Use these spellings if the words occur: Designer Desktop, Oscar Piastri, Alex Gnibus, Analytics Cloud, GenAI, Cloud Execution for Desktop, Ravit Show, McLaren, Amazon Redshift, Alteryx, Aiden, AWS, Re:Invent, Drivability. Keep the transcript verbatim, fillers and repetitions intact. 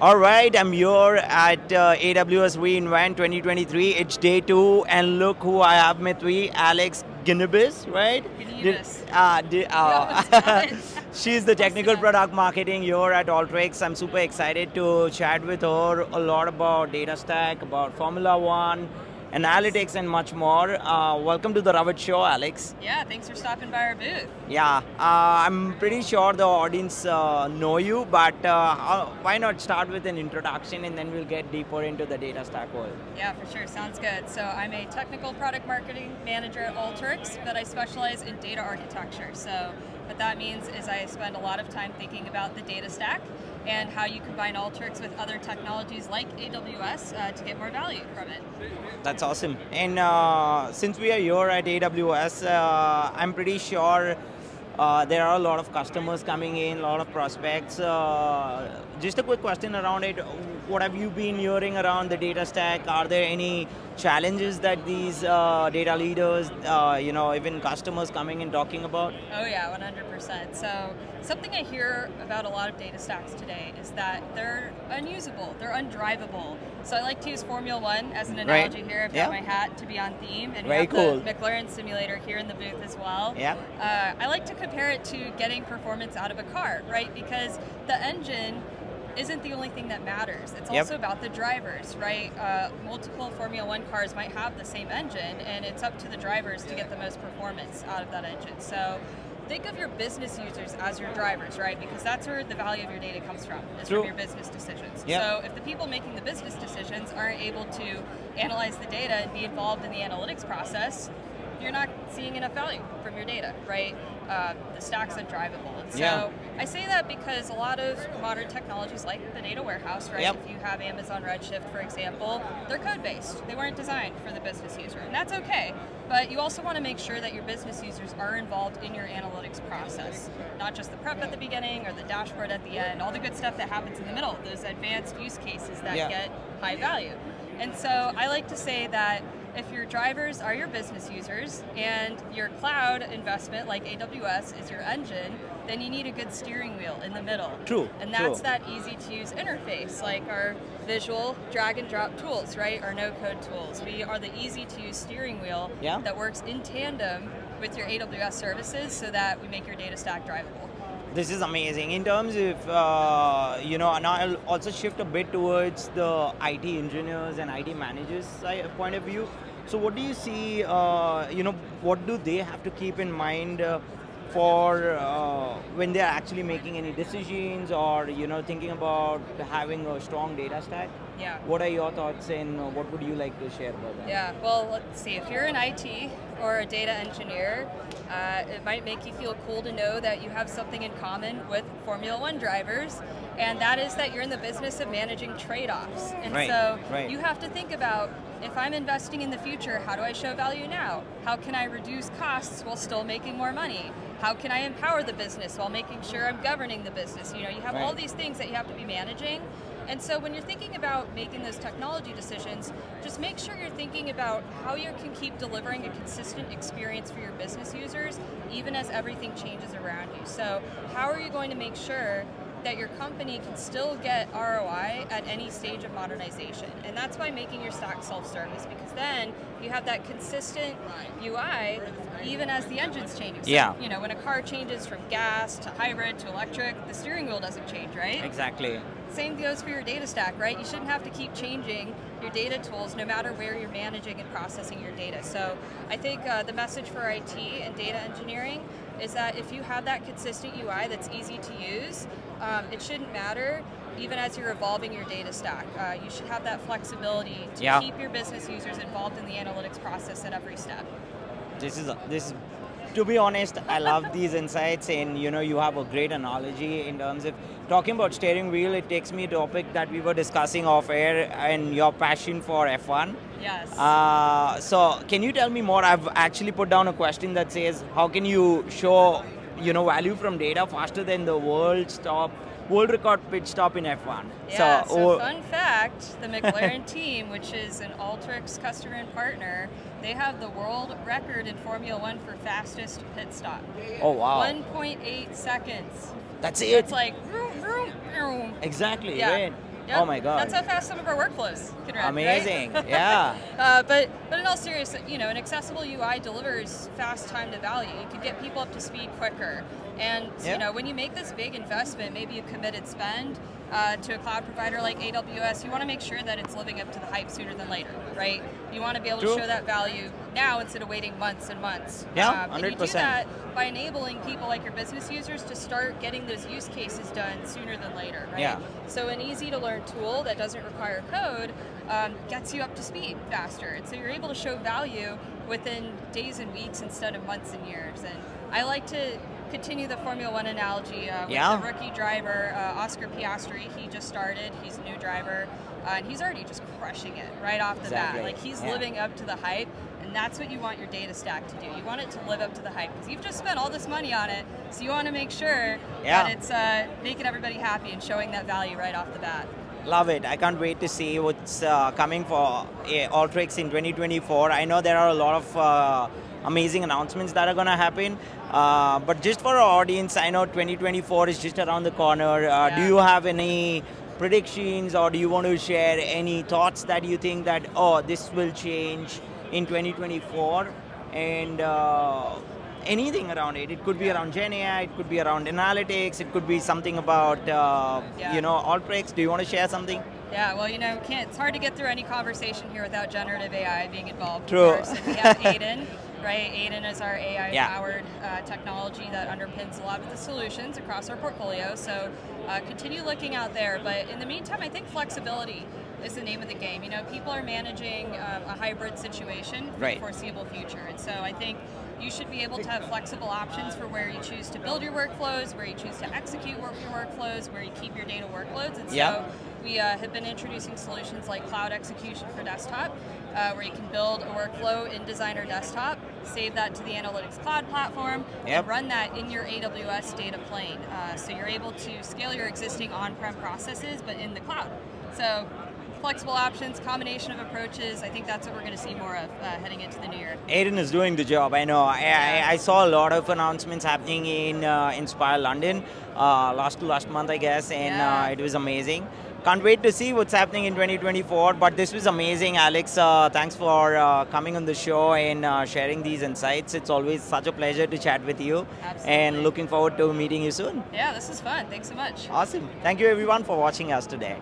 All right, I'm here at uh, A W S reInvent twenty twenty-three. It's day two, and look who I have with me, Alex Gnibus, right? Gnibus. Uh, did, uh, she's the technical product marketing here at Alteryx. I'm super excited to chat with her a lot about data stack, about Formula One, analytics, and much more. Uh, welcome to the Ravit Show, Alex. Yeah, thanks for stopping by our booth. Yeah, uh, I'm pretty sure the audience uh, know you, but uh, why not start with an introduction and then we'll get deeper into the data stack world. Yeah, for sure, sounds good. So I'm a technical product marketing manager at Alteryx, but I specialize in data architecture. So what that means is I spend a lot of time thinking about the data stack and how you combine Alteryx with other technologies like A W S uh, to get more value from it. That's awesome. And uh, since we are here at A W S, uh, I'm pretty sure uh, there are a lot of customers coming in, a lot of prospects. Uh, just a quick question around it. What have you been hearing around the data stack? Are there any challenges that these uh, data leaders, uh, you know, even customers coming and talking about? Oh yeah, one hundred percent. So something I hear about a lot of data stacks today is that they're unusable, they're undrivable. So I like to use Formula One as an analogy right. here. I've got yeah. my hat to be on theme, and Very we have cool. the McLaren simulator here in the booth as well. Yeah. Uh, I like to compare it to getting performance out of a car, right? Because the engine isn't the only thing that matters. It's yep. also about the drivers, right? Uh, multiple Formula One cars might have the same engine, and it's up to the drivers to get the most performance out of that engine. So think of your business users as your drivers, right? Because that's where the value of your data comes from, is True. from your business decisions. Yep. So if the people making the business decisions aren't able to analyze the data and be involved in the analytics process, you're not seeing enough value from your data, right? Uh, the stack's undrivable. And so yeah. I say that because a lot of modern technologies like the data warehouse, right? Yep. If you have Amazon Redshift, for example, they're code-based. They weren't designed for the business user, and that's okay. But you also want to make sure that your business users are involved in your analytics process, not just the prep at the beginning or the dashboard at the end, all the good stuff that happens in the middle, those advanced use cases that yeah. get high value. And so I like to say that if your drivers are your business users and your cloud investment, like A W S, is your engine, then you need a good steering wheel in the middle. True. And that's True. that easy-to-use interface, like our visual drag-and-drop tools, right? Our no-code tools. We are the easy-to-use steering wheel yeah. that works in tandem with your A W S services so that we make your data stack drivable. This is amazing. In terms of, uh, you know, and I'll also shift a bit towards the I T engineers and I T managers point of view. So what do you see, uh, you know, what do they have to keep in mind uh, for uh, when they're actually making any decisions or, you know, thinking about having a strong data stack? Yeah. What are your thoughts and what would you like to share about that? Yeah, well, let's see. If you're an I T or a data engineer, uh, it might make you feel cool to know that you have something in common with Formula One drivers, and that is that you're in the business of managing trade-offs. And right, so right. you have to think about, if I'm investing in the future, how do I show value now? How can I reduce costs while still making more money? How can I empower the business while making sure I'm governing the business? You know, you have right. all these things that you have to be managing. And so when you're thinking about making those technology decisions, just make sure you're thinking about how you can keep delivering a consistent experience for your business users, even as everything changes around you. So how are you going to make sure that your company can still get R O I at any stage of modernization? And that's by making your stack self-service, because then you have that consistent U I even as the engine's changing. So, yeah. you know, when a car changes from gas to hybrid to electric, the steering wheel doesn't change, right? Exactly. Same goes for your data stack, right? You shouldn't have to keep changing your data tools no matter where you're managing and processing your data. So I think uh, the message for I T and data engineering is that if you have that consistent U I that's easy to use, um, it shouldn't matter even as you're evolving your data stack. Uh, you should have that flexibility to yeah. keep your business users involved in the analytics process at every step. This is, this is to be honest, I love these insights, and you know, you have a great analogy in terms of talking about steering wheel. It takes me to a topic that we were discussing off air, and your passion for F one. Yes. Uh, so can you tell me more? I've actually put down a question that says, how can you show, you know, value from data faster than the world's top world record pit stop in F one. Yeah, so, so fun fact, the McLaren team, which is an Alteryx customer and partner, they have the world record in Formula One for fastest pit stop. Oh, wow. one point eight seconds. That's it? It's like, vroom, vroom, vroom. Exactly, yeah. right. Yep. Oh my God. That's how fast some of our workflows can run. Amazing, right? Yeah. uh, but, but in all seriousness, you know, an accessible U I delivers fast time to value. You can get people up to speed quicker. And yep. you know, when you make this big investment, maybe a committed spend uh, to a cloud provider like A W S, you want to make sure that it's living up to the hype sooner than later, right? You want to be able True. to show that value now instead of waiting months and months. Yeah, one hundred percent. And you do that by enabling people like your business users to start getting those use cases done sooner than later, right? Yeah. So an easy-to-learn tool that doesn't require code um, gets you up to speed faster. And so you're able to show value within days and weeks instead of months and years. And I like to continue the Formula One analogy uh, with yeah. the rookie driver, uh, Oscar Piastri. He just started, he's a new driver, uh, and he's already just crushing it right off the exactly. bat. Like he's yeah. living up to the hype, and that's what you want your data stack to do. You want it to live up to the hype, because you've just spent all this money on it, so you want to make sure yeah. that it's uh, making everybody happy and showing that value right off the bat. Love it. I can't wait to see what's uh, coming for Alteryx in twenty twenty-four. I know there are a lot of uh, amazing announcements that are going to happen. Uh, but just for our audience, I know twenty twenty-four is just around the corner. Uh, yeah. Do you have any predictions, or do you want to share any thoughts that you think that, oh, this will change in twenty twenty-four? And uh, anything around it. It could be yeah. around GenAI, it could be around analytics, it could be something about, uh, yeah. you know, Alteryx. Do you want to share something? Yeah, well, you know, can't, it's hard to get through any conversation here without generative A I being involved. True. Of course. We have Aiden. Right, Aiden is our A I-powered yeah. uh, technology that underpins a lot of the solutions across our portfolio. So uh, continue looking out there. But in the meantime, I think flexibility is the name of the game. You know, people are managing um, a hybrid situation for right. the foreseeable future. And so I think you should be able to have flexible options for where you choose to build your workflows, where you choose to execute work your workflows, where you keep your data workloads. And so yep. we uh, have been introducing solutions like Cloud Execution for Desktop, uh, where you can build a workflow in Designer Desktop, save that to the Analytics Cloud platform, yep. and run that in your A W S data plane. Uh, so you're able to scale your existing on-prem processes, but in the cloud. So flexible options, combination of approaches. I think that's what we're going to see more of uh, heading into the new year. Aiden is doing the job, I know. I, yeah. I, I saw a lot of announcements happening in uh, Inspire London uh, last to last month, I guess, and yeah. uh, it was amazing. Can't wait to see what's happening in twenty twenty-four, but this was amazing, Alex. Uh, thanks for uh, coming on the show and uh, sharing these insights. It's always such a pleasure to chat with you. Absolutely. And looking forward to meeting you soon. Yeah, this is fun. Thanks so much. Awesome. Thank you everyone for watching us today.